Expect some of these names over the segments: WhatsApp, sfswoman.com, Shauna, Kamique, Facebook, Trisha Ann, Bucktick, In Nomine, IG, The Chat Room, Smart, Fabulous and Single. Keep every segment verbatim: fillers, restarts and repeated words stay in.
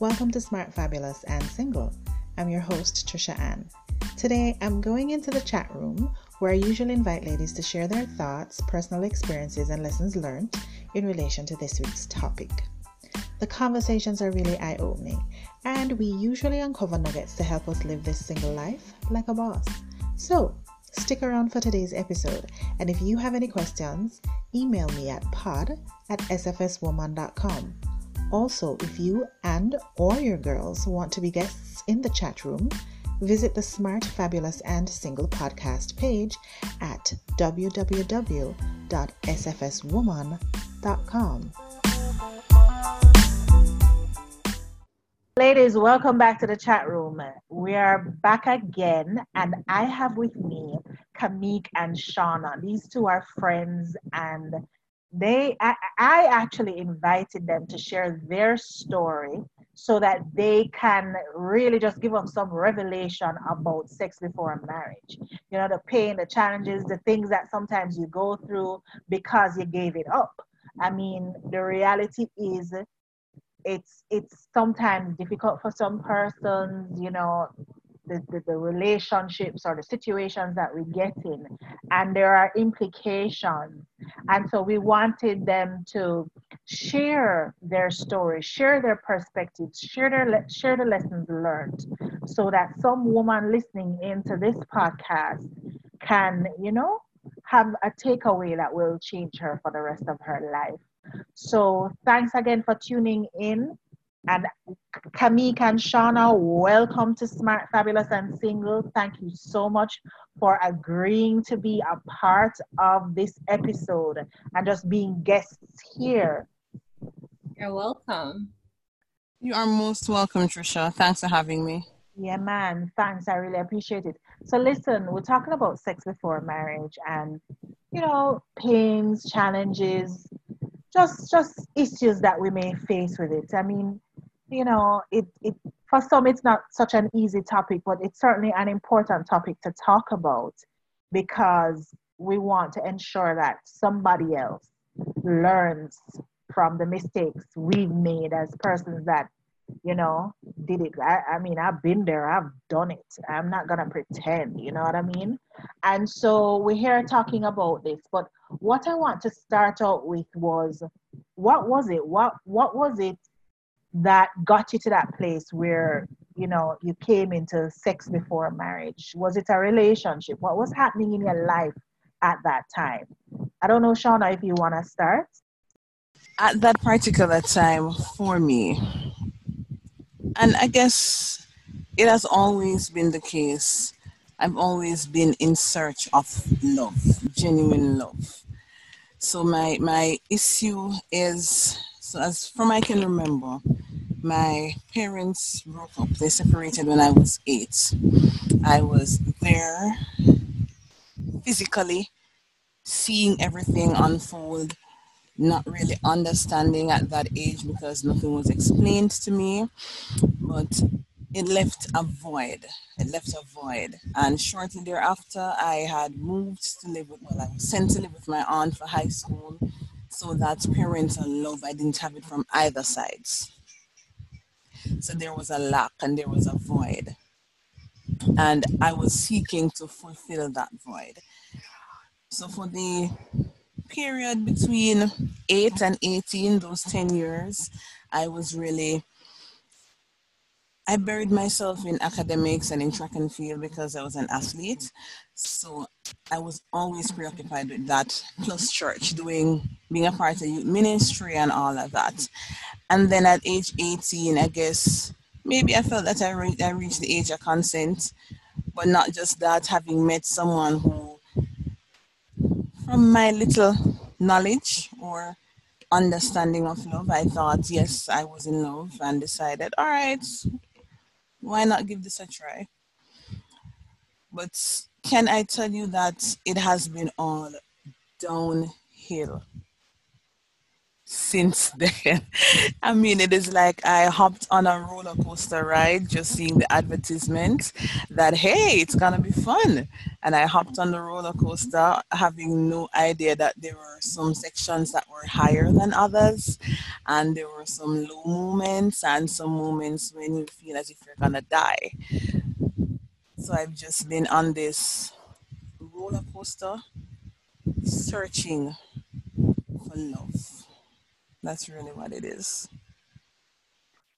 Welcome to Smart, Fabulous and Single. I'm your host, Trisha Ann. Today, I'm going into the chat room where I usually invite ladies to share their thoughts, personal experiences, and lessons learned in relation to this week's topic. The conversations are really eye-opening, and we usually uncover nuggets to help us live this single life like a boss. So, stick around for today's episode, and if you have any questions, email me at pod at s f s woman dot com. Also, if you and or your girls want to be guests in the chat room, visit the Smart, Fabulous, and Single podcast page at w w w dot s f s woman dot com. Ladies, welcome back to the chat room. We are back again, and I have with me Kamique and Shauna. These two are friends, and they I, I actually invited them to share their story so that they can really just give us some revelation about sex before marriage. You know, the pain, the challenges, the things that sometimes you go through because you gave it up. I mean, the reality is It's it's sometimes difficult for some persons, you know, the, the, the relationships or the situations that we get in, and there are implications. And so we wanted them to share their story, share their perspectives, share their share the lessons learned, so that some woman listening into this podcast can, you know, have a takeaway that will change her for the rest of her life. So thanks again for tuning in. And Kamique and Shauna, welcome to Smart, Fabulous and Single. Thank you so much for agreeing to be a part of this episode and just being guests here. You're welcome. You are most welcome, Trisha. Thanks for having me. Yeah, man. Thanks. I really appreciate it. So listen, we're talking about sex before marriage and, you know, pains, challenges, Just just issues that we may face with it. I mean, you know, it, it for some it's not such an easy topic, but it's certainly an important topic to talk about because we want to ensure that somebody else learns from the mistakes we've made as persons that, you know, did it. I, I mean, I've been there, I've done it. I'm not going to pretend, you know what I mean? And so we're here talking about this, but what I want to start out with was, what was it? What what was it that got you to that place where, you know, you came into sex before marriage? Was it a relationship? What was happening in your life at that time? I don't know, Shauna, if you want to start. At that particular time for me, and I guess it has always been the case, I've always been in search of love, genuine love. So my my issue is, so as from I can remember, my parents broke up. They separated when I was eight. I was there physically, seeing everything unfold, not really understanding at that age because nothing was explained to me, but it left a void. It left a void. And shortly thereafter, I had moved to live with, well, I was sent to live with my aunt for high school. So that parental love, I didn't have it from either sides. So there was a lack and there was a void. And I was seeking to fulfill that void. So for the period between eight and eighteen, those ten years, I was really, I buried myself in academics and in track and field because I was an athlete. So I was always preoccupied with that, plus church, doing, being a part of youth ministry and all of that. And then at age eighteen, I guess, maybe I felt that I, re- I reached the age of consent, but not just that, having met someone who, from my little knowledge or understanding of love, I thought, yes, I was in love and decided, all right, why not give this a try? But can I tell you that it has been all downhill? since then. I mean, it is like I hopped on a roller coaster ride just seeing the advertisement that, hey, it's gonna be fun. And I hopped on the roller coaster having no idea that there were some sections that were higher than others, and there were some low moments and some moments when you feel as if you're gonna die. So I've just been on this roller coaster searching for love. That's really what it is.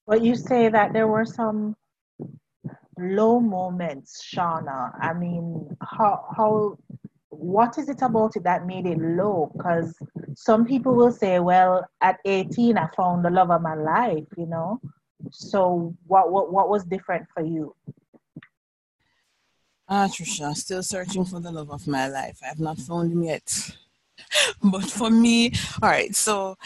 Well, you say that there were some low moments, Shauna. I mean, how, how, what is it about it that made it low? Because some people will say, well, at eighteen, I found the love of my life, you know? So what, what, what was different for you? Ah, Trisha, still searching for the love of my life. I have not found him yet. But for me, all right, so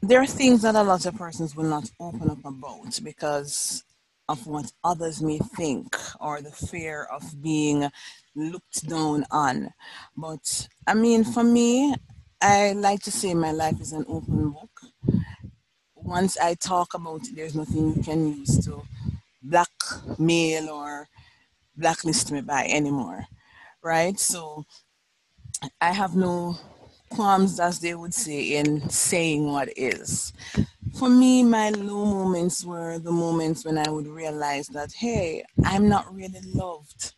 there are things that a lot of persons will not open up about because of what others may think or the fear of being looked down on. But, I mean, for me, I like to say my life is an open book. Once I talk about it, there's nothing you can use to blackmail or blacklist me by anymore, right? So I have no qualms, as they would say, in saying what is. For me, my low moments were the moments when I would realize that, hey, I'm not really loved.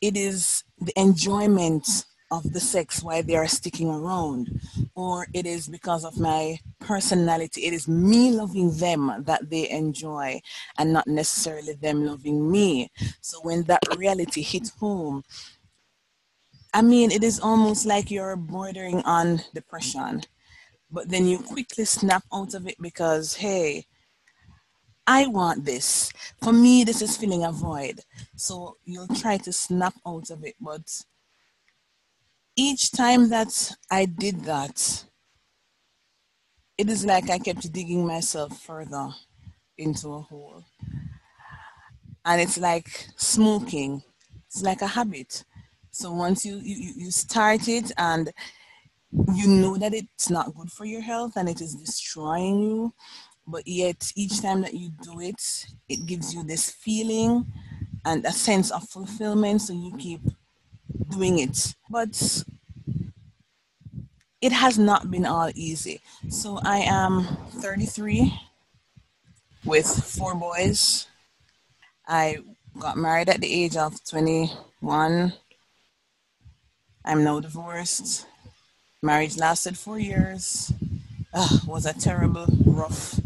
It is the enjoyment of the sex why they are sticking around, or it is because of my personality. It is me loving them that they enjoy and not necessarily them loving me. So when that reality hit home, I mean, it is almost like you're bordering on depression, but then you quickly snap out of it because, hey, I want this. For me, this is filling a void. So you'll try to snap out of it, but each time that I did that, it is like I kept digging myself further into a hole. And it's like smoking. It's like a habit. So once you, you, you start it and you know that it's not good for your health and it is destroying you, but yet each time that you do it, it gives you this feeling and a sense of fulfillment, so you keep doing it. But it has not been all easy. So I am thirty-three with four boys. I got married at the age of twenty-one. I'm now divorced. Marriage lasted four years. Ugh, was a terrible, rough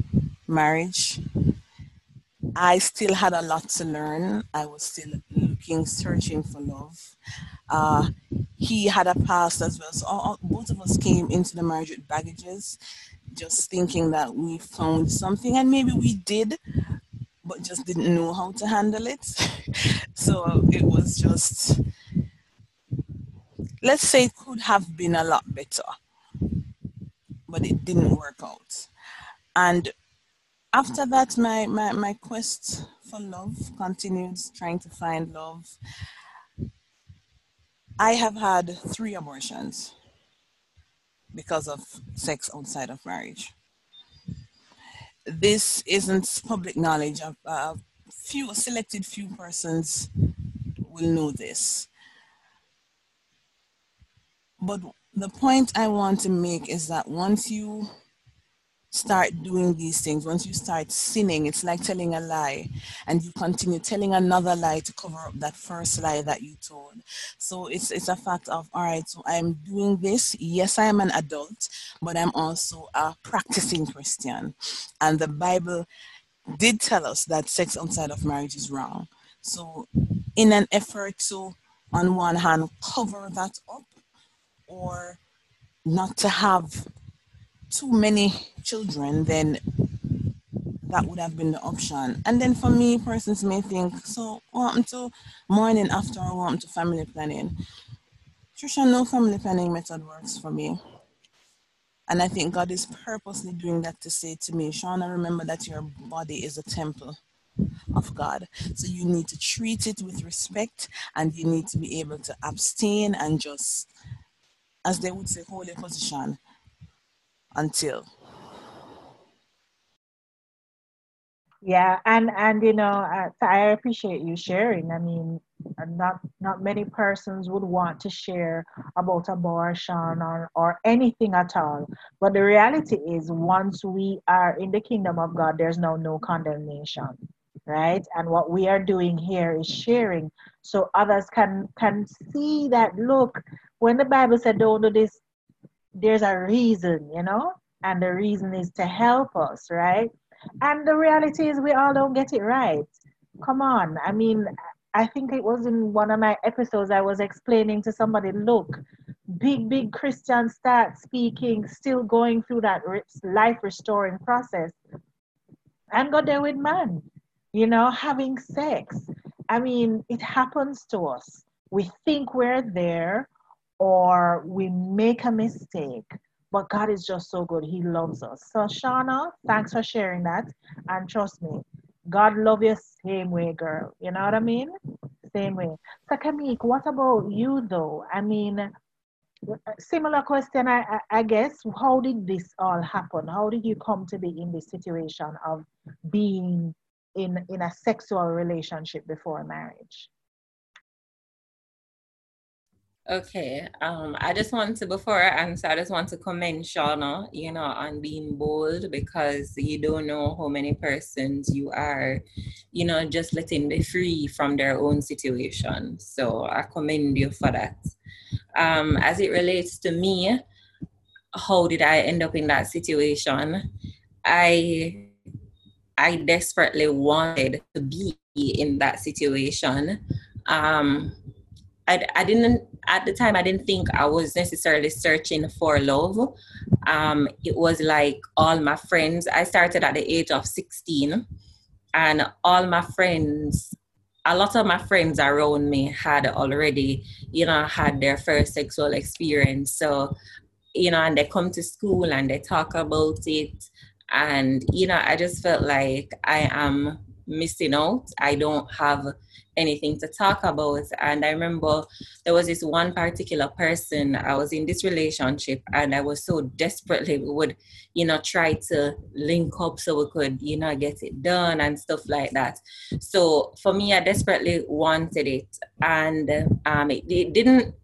marriage. I still had a lot to learn. I was still looking, searching for love. Uh, he had a past as well. So all, all, both of us came into the marriage with baggages, just thinking that we found something, and maybe we did, but just didn't know how to handle it. So it was just, let's say, it could have been a lot better, but it didn't work out. And after that, my, my, my quest for love continues, trying to find love. I have had three abortions because of sex outside of marriage. This isn't public knowledge. A uh, few selected few persons will know this. But the point I want to make is that once you start doing these things, once you start sinning, it's like telling a lie, and you continue telling another lie to cover up that first lie that you told. So it's it's a fact of, all right, so I'm doing this. Yes, I am an adult, but I'm also a practicing Christian, and the Bible did tell us that sex outside of marriage is wrong. So in an effort to, on one hand, cover that up, or not to have too many children, then that would have been the option. And then for me, persons may think, so what happened to morning after, or what happened to family planning? Trisha, no family planning method works for me. And I think God is purposely doing that to say to me, Shauna, remember that your body is a temple of God. So you need to treat it with respect, and you need to be able to abstain and just as they would say, hold your position until. Yeah, and, and you know, I, I appreciate you sharing. I mean, not not many persons would want to share about abortion or, or anything at all. But the reality is, once we are in the kingdom of God, there's now no condemnation, right? And what we are doing here is sharing so others can, can see that, look, when the Bible said don't do this, there's a reason, you know? And the reason is to help us, right? And the reality is we all don't get it right. Come on. I mean, I think it was in one of my episodes I was explaining to somebody, look, big, big Christians start speaking, still going through that life-restoring process and go there with man, you know, having sex. I mean, it happens to us. We think we're there or we make a mistake. But God is just so good. He loves us. So, Shauna, thanks for sharing that. And trust me, God loves you same way, girl. You know what I mean? Same way. So, Kamique, what about you, though? I mean, similar question, I, I, I guess. How did this all happen? How did you come to be in this situation of being in, in a sexual relationship before marriage? Okay, um, I just want to, before I answer, I just want to commend Shauna, you know, on being bold, because you don't know how many persons you are, you know, just letting be free from their own situation. So I commend you for that. Um, as it relates to me, how did I end up in that situation? I, I desperately wanted to be in that situation. Um, I, I didn't, at the time, I didn't think I was necessarily searching for love. Um, it was like all my friends, I started at the age of sixteen, and all my friends, a lot of my friends around me had already, you know, had their first sexual experience. So, you know, and they come to school and they talk about it. And, you know, I just felt like I am missing out. I don't have anything to talk about. And I remember there was this one particular person, I was in this relationship and I was so desperately would, you know, try to link up so we could, you know, get it done and stuff like that. So for me, I desperately wanted it. And um, it, it didn't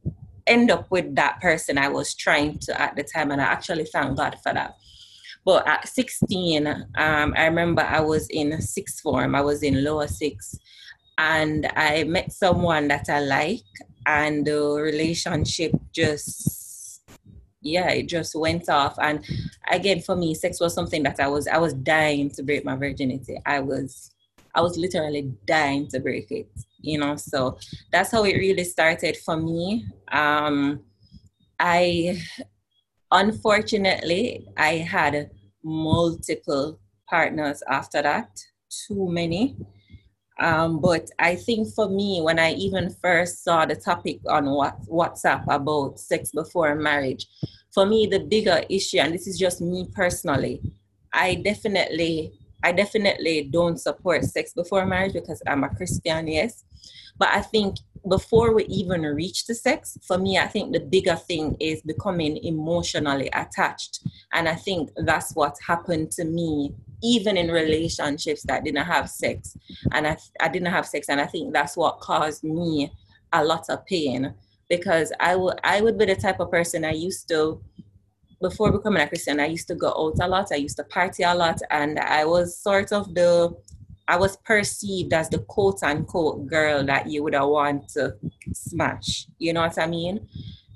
end up with that person I was trying to at the time. And I actually thank God for that. But at sixteen, um, I remember I was in sixth form. I was in lower six. And I met someone that I like, and the relationship just, yeah, it just went off. And again, for me, sex was something that I was, I was dying to break my virginity. I was, I was literally dying to break it, you know. So that's how it really started for me. Um, I, unfortunately, I had multiple partners after that, too many. Um, but I think for me, when I even first saw the topic on WhatsApp about sex before marriage, for me, the bigger issue, and this is just me personally, I definitely, I definitely don't support sex before marriage because I'm a Christian, yes. But I think before we even reach the sex, for me, I think the bigger thing is becoming emotionally attached. And I think that's what happened to me, even in relationships that didn't have sex. And I, I didn't have sex. And I think that's what caused me a lot of pain, because I would, I would be the type of person I used to, before becoming a Christian, I used to go out a lot. I used to party a lot. And I was sort of the, I was perceived as the quote-unquote girl that you would have wanted to smash. You know what I mean?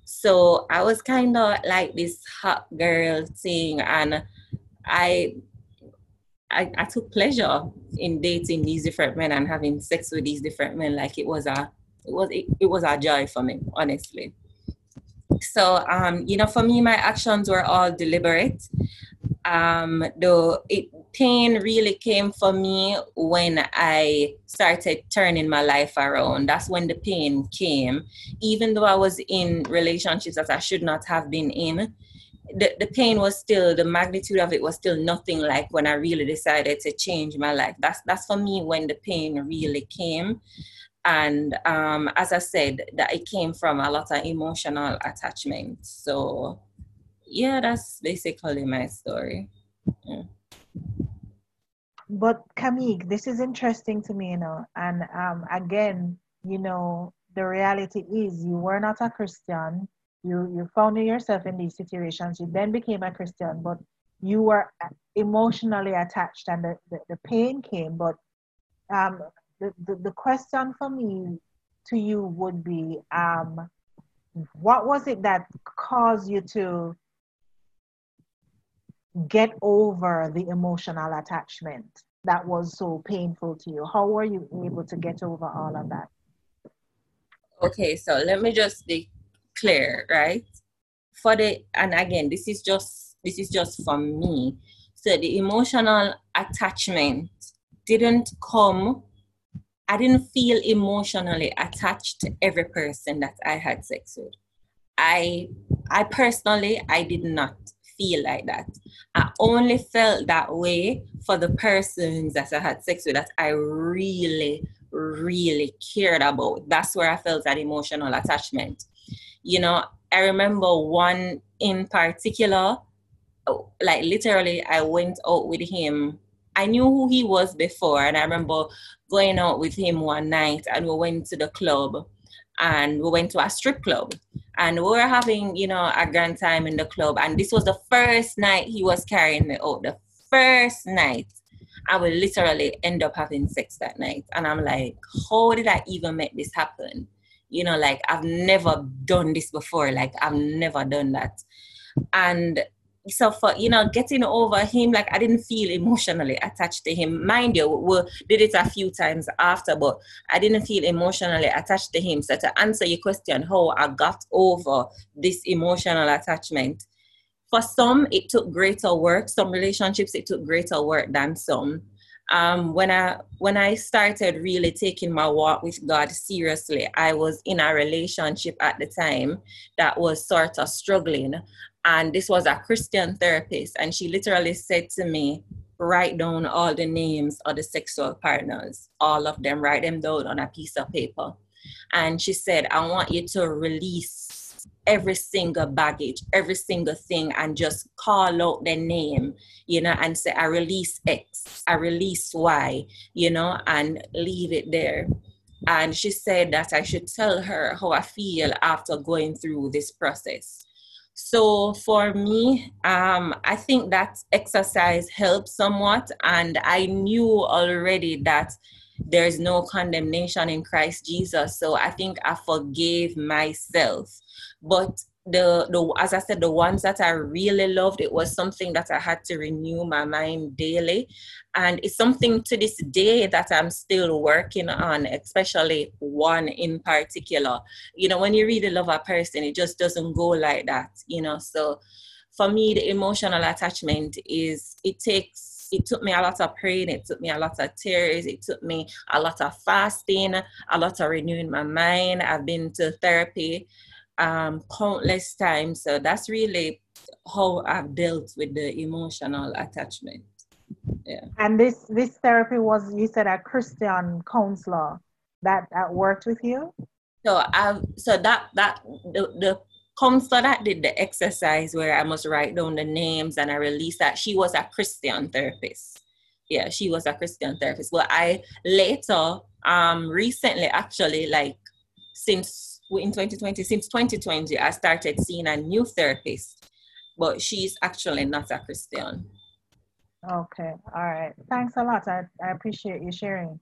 So I was kind of like this hot girl thing. And I... I, I took pleasure in dating these different men and having sex with these different men. Like it was a, it was it, it was a joy for me, honestly. So, um, you know, for me, my actions were all deliberate. Um, the it, pain really came for me when I started turning my life around. That's when the pain came, even though I was in relationships that I should not have been in. The, the pain was still, the magnitude of it was still nothing like when I really decided to change my life. That's that's for me when the pain really came. And um, as I said, that it came from a lot of emotional attachment. So yeah, that's basically my story. Yeah. But Kamique, this is interesting to me, you know, and um, again, you know, the reality is you were not a Christian. You, you found yourself in these situations. You then became a Christian, but you were emotionally attached and the, the, the pain came. But um, the, the, the question for me to you would be, um, what was it that caused you to get over the emotional attachment that was so painful to you? How were you able to get over all of that? Okay, so let me just be clear, right? For the, and again, this is just, this is just for me. So the emotional attachment didn't come, I didn't feel emotionally attached to every person that I had sex with. I, I personally, I did not feel like that. I only felt that way for the persons that I had sex with that I really, really cared about. That's where I felt that emotional attachment. You know, I remember one in particular, like literally I went out with him. I knew who he was before, and I remember going out with him one night and we went to the club and we went to a strip club. And we were having, you know, a grand time in the club. And this was the first night he was carrying me out. The first night. I would literally end up having sex that night. And I'm like, how did I even make this happen? You know, like, I've never done this before. Like, I've never done that. And so for, you know, getting over him, like, I didn't feel emotionally attached to him. Mind you, we did it a few times after, but I didn't feel emotionally attached to him. So to answer your question, how I got over this emotional attachment, for some, it took greater work. Some relationships, it took greater work than some. Um, when I when I started really taking my walk with God seriously, I was in a relationship at the time that was sort of struggling. And this was a Christian therapist, and she literally said to me, write down all the names of the sexual partners, all of them, write them down on a piece of paper. And she said, I want you to release every single baggage, every single thing, and just call out their name, you know, and say, I release X, I release Y, you know, and leave it there. And she said that I should tell her how I feel after going through this process. So for me, um, I think that exercise helped somewhat. And I knew already that there's no condemnation in Christ Jesus. So I think I forgave myself. But the, the as I said, the ones that I really loved, it was something that I had to renew my mind daily. And it's something to this day that I'm still working on, especially one in particular. You know, when you really love a person, it just doesn't go like that, you know. So for me, the emotional attachment is, it takes, it took me a lot of praying, it took me a lot of tears, it took me a lot of fasting, a lot of renewing my mind. I've been to therapy um, countless times. So that's really how I've dealt with the emotional attachment. Yeah. And this, this therapy was, you said, a Christian counselor that, that worked with you? So I, so that, that the, the counselor that did the exercise where I must write down the names and I release that, she was a Christian therapist. Yeah, she was a Christian therapist. Well, I later, um, recently actually, like since in twenty twenty, since twenty twenty, I started seeing a new therapist, but she's actually not a Christian. Okay. All right. Thanks a lot. I, I appreciate you sharing.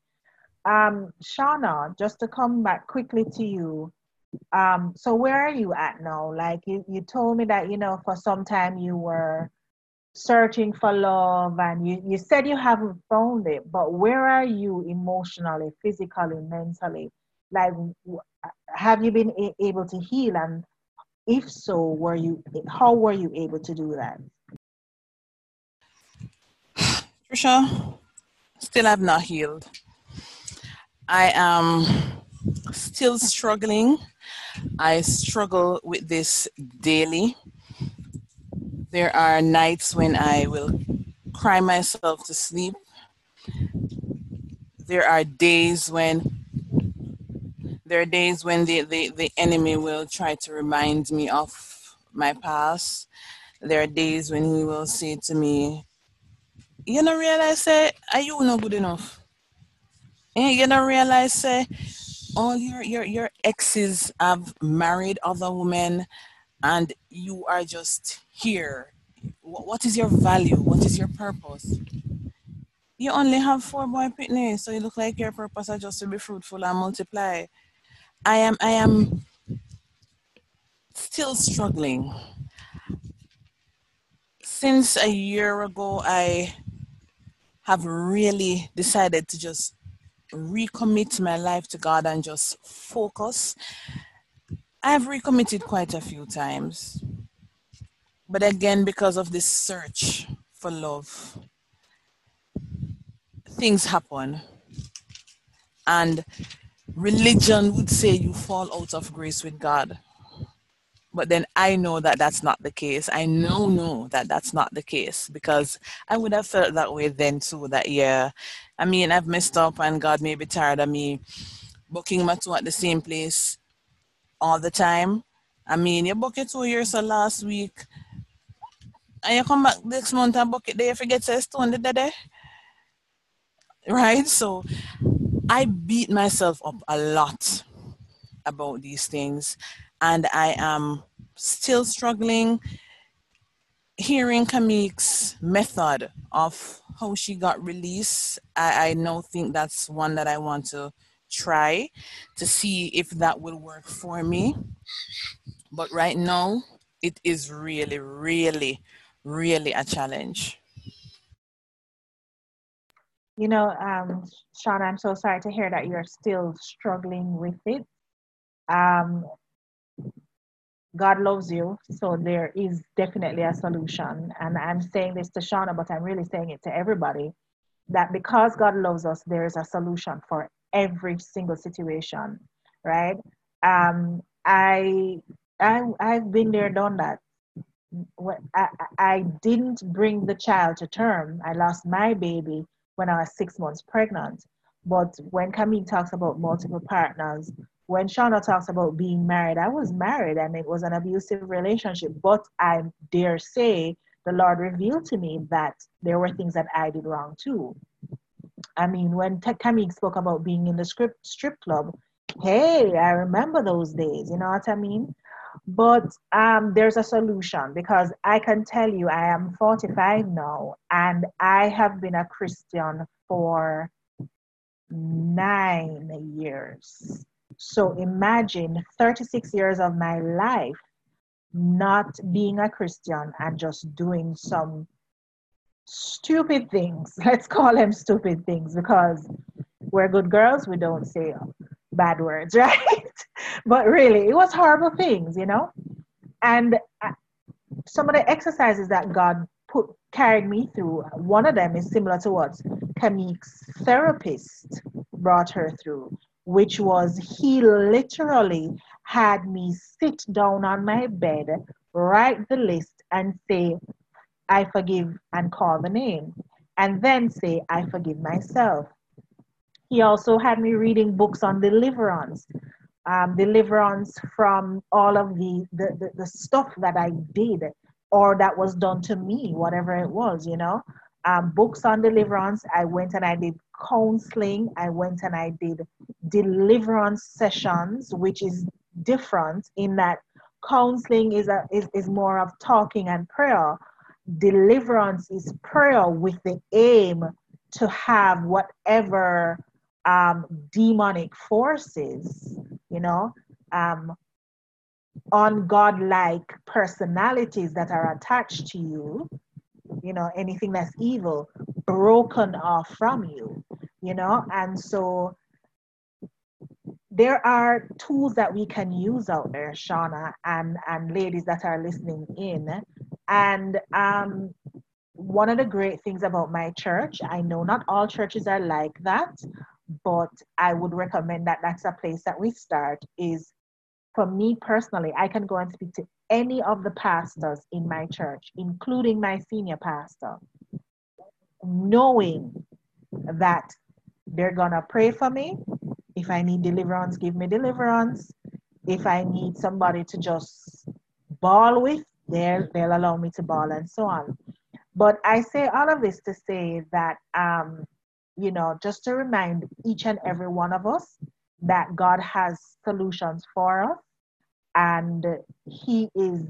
Um, Shauna, just to come back quickly to you. Um, so where are you at now? Like you, you told me that, you know, for some time you were searching for love and you, you said you haven't found it, but where are you emotionally, physically, mentally? Like, have you been a- able to heal? And if so, were you, how were you able to do that? Trisha, still have not healed. I am still struggling. I struggle with this daily. There are nights when I will cry myself to sleep. There are days when There are days when the, the, the enemy will try to remind me of my past. There are days when he will say to me, you don't realize, say, are you not good enough? You don't realize, say, all your, your, your exes have married other women and you are just here. What is your value? What is your purpose? You only have four boy pitney, so you look like your purpose is just to be fruitful and multiply. I am, I am still struggling. Since a year ago, I have really decided to just recommit my life to God and just focus. I've recommitted quite a few times. But again, because of this search for love, things happen. And religion would say you fall out of grace with God. But then I know that that's not the case. I know, know that that's not the case, because I would have felt that way then too, that yeah, I mean, I've messed up and God may be tired of me booking my toe at the same place all the time. I mean, you book your two years so last week and you come back next month and book it there, you forget to stone the day. Right? So I beat myself up a lot about these things. And I am still struggling hearing Kamique's method of how she got released. I, I now think that's one that I want to try to see if that will work for me. But right now, it is really, really, really a challenge. You know, um, Shauna, I'm so sorry to hear that you're still struggling with it. Um, God loves you, so there is definitely a solution. And I'm saying this to Shauna, but I'm really saying it to everybody, that because God loves us, there is a solution for every single situation, right? Um, I, I, I've been there, done that. I, I didn't bring the child to term. I lost my baby when I was six months pregnant. But when Kamique talks about multiple partners, when Shauna talks about being married, I was married and it was an abusive relationship, but I dare say the Lord revealed to me that there were things that I did wrong too. I mean, when Kamique spoke about being in the strip, strip club, hey, I remember those days, you know what I mean? But um, there's a solution, because I can tell you I am forty-five now and I have been a Christian for nine years. So imagine thirty-six years of my life not being a Christian and just doing some stupid things. Let's call them stupid things, because we're good girls. We don't say bad words, right? But really, it was horrible things, you know? And some of the exercises that God put carried me through, one of them is similar to what Kamique's therapist brought her through, which was he literally had me sit down on my bed, write the list and say, I forgive, and call the name, and then say, I forgive myself. He also had me reading books on deliverance, um, deliverance from all of the, the, the, the stuff that I did or that was done to me, whatever it was, you know, um, books on deliverance. I went and I did counseling. I went and I did deliverance sessions, which is different in that counseling is a is, is more of talking and prayer. Deliverance is prayer with the aim to have whatever um, demonic forces, you know, um, ungodlike personalities that are attached to you, you know, anything that's evil, broken off from you, you know. And so there are tools that we can use out there, Shauna, and, and ladies that are listening in. And um, one of the great things about my church, I know not all churches are like that, but I would recommend that that's a place that we start, is for me personally, I can go and speak to any of the pastors in my church, including my senior pastor, knowing that they're gonna pray for me, If I need deliverance, give me deliverance. If I need somebody to just ball with, they'll, they'll allow me to ball, and so on. But I say all of this to say that, um, you know, just to remind each and every one of us that God has solutions for us, and He is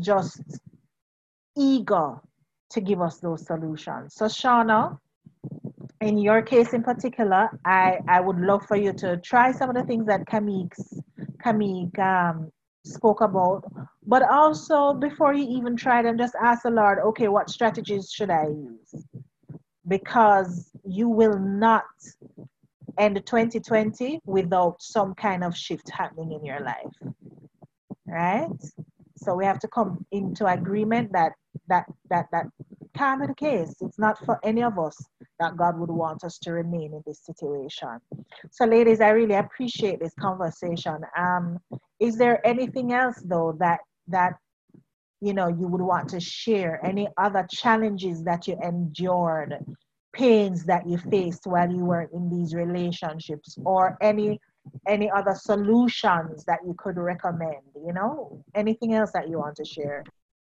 just eager to give us those solutions. So Shauna, in your case in particular, I, I would love for you to try some of the things that Kamique's, Kamique um, spoke about, but also before you even try them, just ask the Lord, okay, what strategies should I use? Because you will not end twenty twenty without some kind of shift happening in your life, right? So we have to come into agreement that that that that can't be the case. It's not for any of us that God would want us to remain in this situation. So ladies, I really appreciate this conversation. Um, is there anything else though that that you know you would want to share? Any other challenges that you endured, pains that you faced while you were in these relationships, or any any other solutions that you could recommend, you know, anything else that you want to share?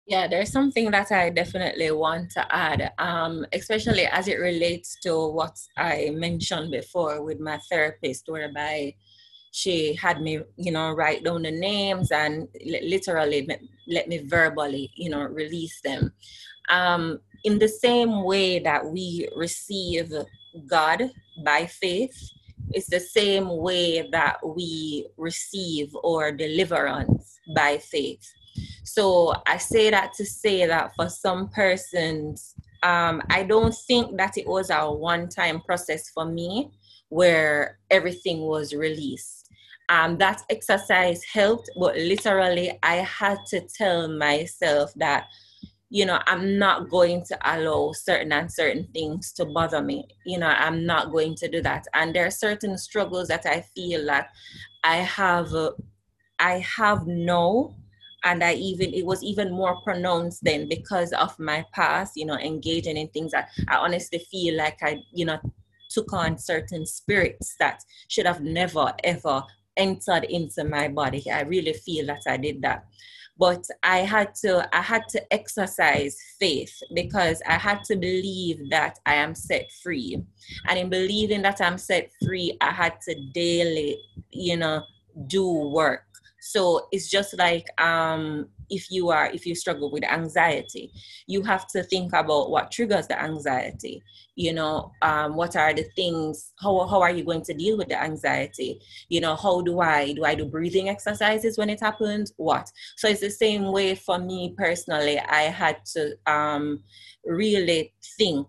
Yeah, there's something that I definitely want to add, um, especially as it relates to what I mentioned before with my therapist, whereby she had me, you know, write down the names and literally let me verbally, you know, release them. Um, in the same way that we receive God by faith, it's the same way that we receive our deliverance by faith. So I say that to say that for some persons, um, I don't think that it was a one-time process for me where everything was released. Um, that exercise helped, but literally I had to tell myself that, you know, I'm not going to allow certain and certain things to bother me. You know, I'm not going to do that. And there are certain struggles that I feel that I have, uh, I have no, and I even, it was even more pronounced then because of my past, you know, engaging in things that I honestly feel like I, you know, took on certain spirits that should have never, ever entered into my body. I really feel that I did that. But I had to I had to exercise faith because I had to believe that I am set free. And in believing that I'm set free, I had to daily, you know, do work. So it's just like um, if you are, if you struggle with anxiety, you have to think about what triggers the anxiety. You know, um, what are the things, how how are you going to deal with the anxiety? You know, how do I, do I do breathing exercises when it happens? What? So it's the same way for me personally. I had to um, really think,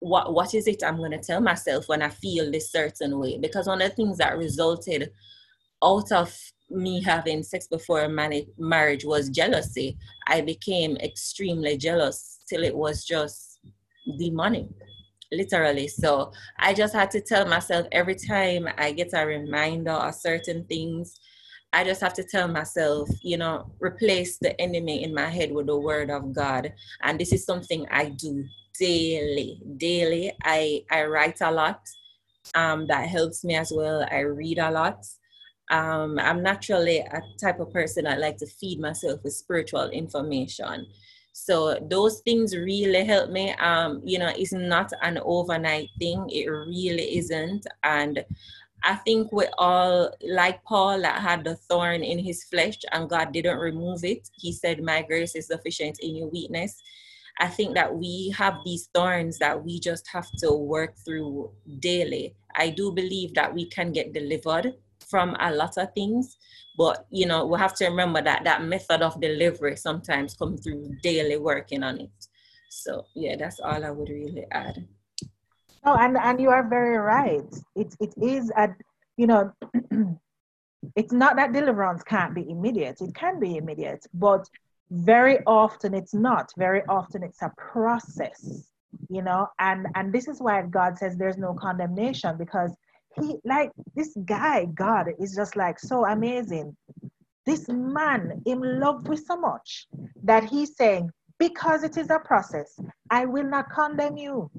what what is it I'm going to tell myself when I feel this certain way? Because one of the things that resulted out of me having sex before marriage was jealousy. I became extremely jealous till it was just demonic, literally. So I just had to tell myself every time I get a reminder of certain things, I just have to tell myself, you know, replace the enemy in my head with the word of God. And this is something I do daily, daily. I, I write a lot. Um, that helps me as well. I read a lot. Um, I'm naturally a type of person I like to feed myself with spiritual information. So those things really help me. Um, you know, it's not an overnight thing. It really isn't. And I think we all, like Paul that had the thorn in his flesh and God didn't remove it. He said, my grace is sufficient in your weakness. I think that we have these thorns that we just have to work through daily. I do believe that we can get delivered from a lot of things, but you know, we have to remember that that method of delivery sometimes comes through daily working on it. So yeah, that's all I would really add. Oh, and and you are very right. It it is a, you know, it's not that deliverance can't be immediate. It can be immediate, but very often it's not. Very often it's a process, you know, and and this is why God says there's no condemnation, because He, like, this guy, God, is just like so amazing. This man, him loved with so much that he's saying, because it is a process, I will not condemn you.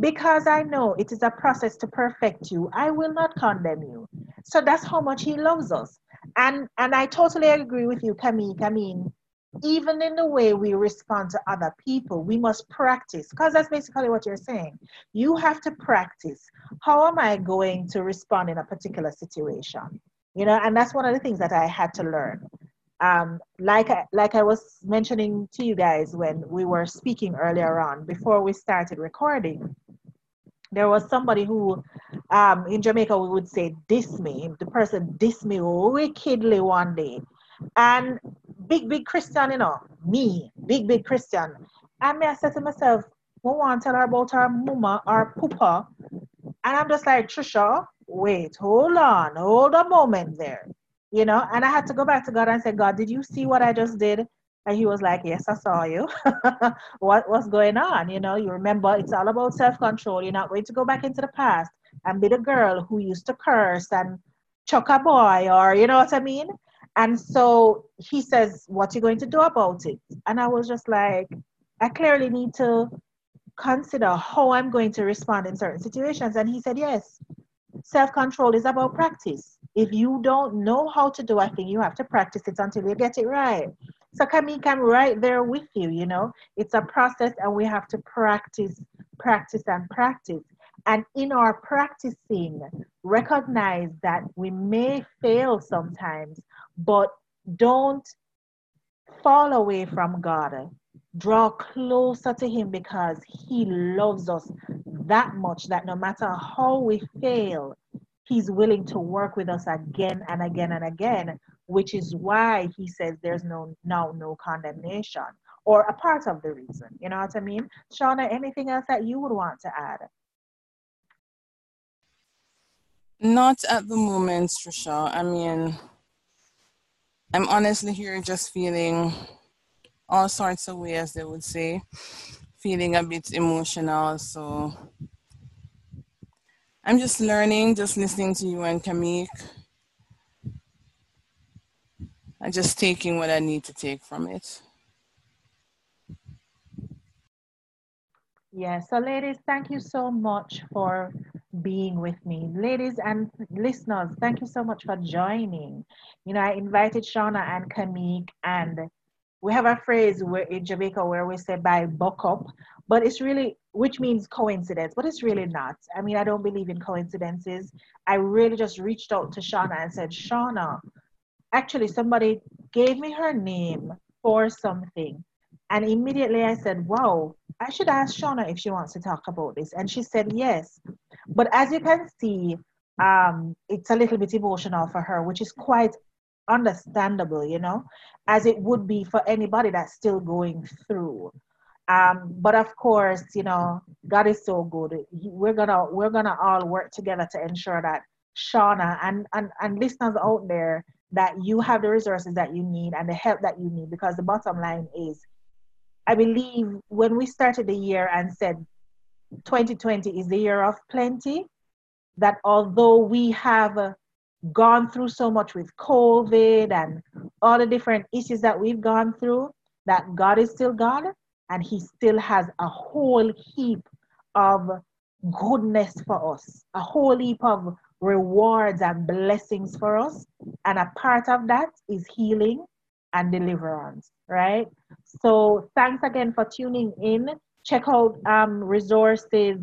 Because I know it is a process to perfect you, I will not condemn you. So that's how much he loves us. And, and I totally agree with you, Kamique. I mean, even in the way we respond to other people, we must practice, because that's basically what you're saying. You have to practice. How am I going to respond in a particular situation? You know, and that's one of the things that I had to learn. Um, like, I, like I was mentioning to you guys when we were speaking earlier on, before we started recording, there was somebody who, um, in Jamaica, we would say, diss me. The person dissed me wickedly one day. And big, big Christian, you know, me, big, big Christian. And me, I said to myself, we want to tell her about our mama, our poopa. And I'm just like, Trisha, wait, hold on, hold a moment there. You know, and I had to go back to God and say, God, did you see what I just did? And he was like, yes, I saw you. What was going on? You know, you remember, it's all about self-control. You're not going to go back into the past and be the girl who used to curse and chuck a boy, or, you know what I mean? And so he says, what are you going to do about it? And I was just like, I clearly need to consider how I'm going to respond in certain situations. And he said, yes, self-control is about practice. If you don't know how to do a thing, you have to practice it until you get it right. So Kamique, I'm right there with you, you know. It's a process, and we have to practice, practice, and practice. And in our practicing, recognize that we may fail sometimes, but don't fall away from God. Draw closer to him, because he loves us that much that no matter how we fail, he's willing to work with us again and again and again, which is why he says there's no now no condemnation, or a part of the reason. You know what I mean? Shauna, anything else that you would want to add? Not at the moment, Trisha. I mean, I'm honestly here just feeling all sorts of ways, as they would say, feeling a bit emotional, so... I'm just learning, just listening to you and Kamique. I'm just taking what I need to take from it. Yeah, so ladies, thank you so much for being with me. Ladies and listeners, thank you so much for joining. You know, I invited Shauna and Kamique, and we have a phrase where, in Jamaica, where we say, by buck up, but it's really, which means coincidence, but it's really not. I mean, I don't believe in coincidences. I really just reached out to Shauna and said, Shauna, actually somebody gave me her name for something. And immediately I said, wow, I should ask Shauna if she wants to talk about this. And she said, yes. But as you can see, um, it's a little bit emotional for her, which is quite understandable, you know, as it would be for anybody that's still going through. Um, but of course, you know, God is so good. We're gonna we're gonna all work together to ensure that Shauna and, and, and listeners out there, that you have the resources that you need and the help that you need, because the bottom line is, I believe when we started the year and said twenty twenty is the year of plenty, that although we have a, gone through so much with COVID and all the different issues that we've gone through, that God is still God, and he still has a whole heap of goodness for us, a whole heap of rewards and blessings for us. And a part of that is healing and deliverance, right? So thanks again for tuning in. Check out um, resources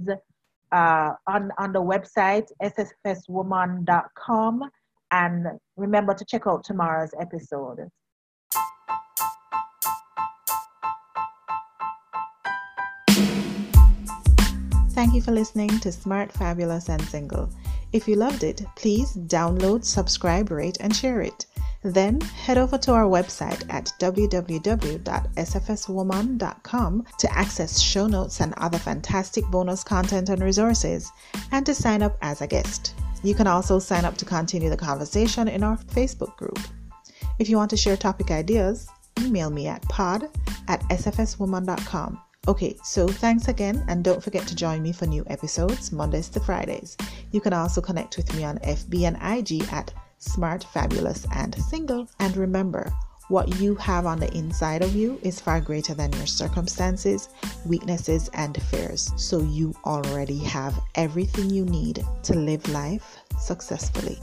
Uh, on, on the website, s f s woman dot com, and remember to check out tomorrow's episode. Thank you for listening to Smart, Fabulous and Single. If you loved it, please download, subscribe, rate and share it. Then head over to our website at w w w dot s f s woman dot com to access show notes and other fantastic bonus content and resources, and to sign up as a guest. You can also sign up to continue the conversation in our Facebook group. If you want to share topic ideas, email me at pod at s f s woman dot com. Okay, so thanks again, and don't forget to join me for new episodes Mondays to Fridays. You can also connect with me on F B and I G at Smart, Fabulous, and Single. And remember, What you have on the inside of you is far greater than your circumstances, weaknesses, and fears. So you already have everything you need to live life successfully.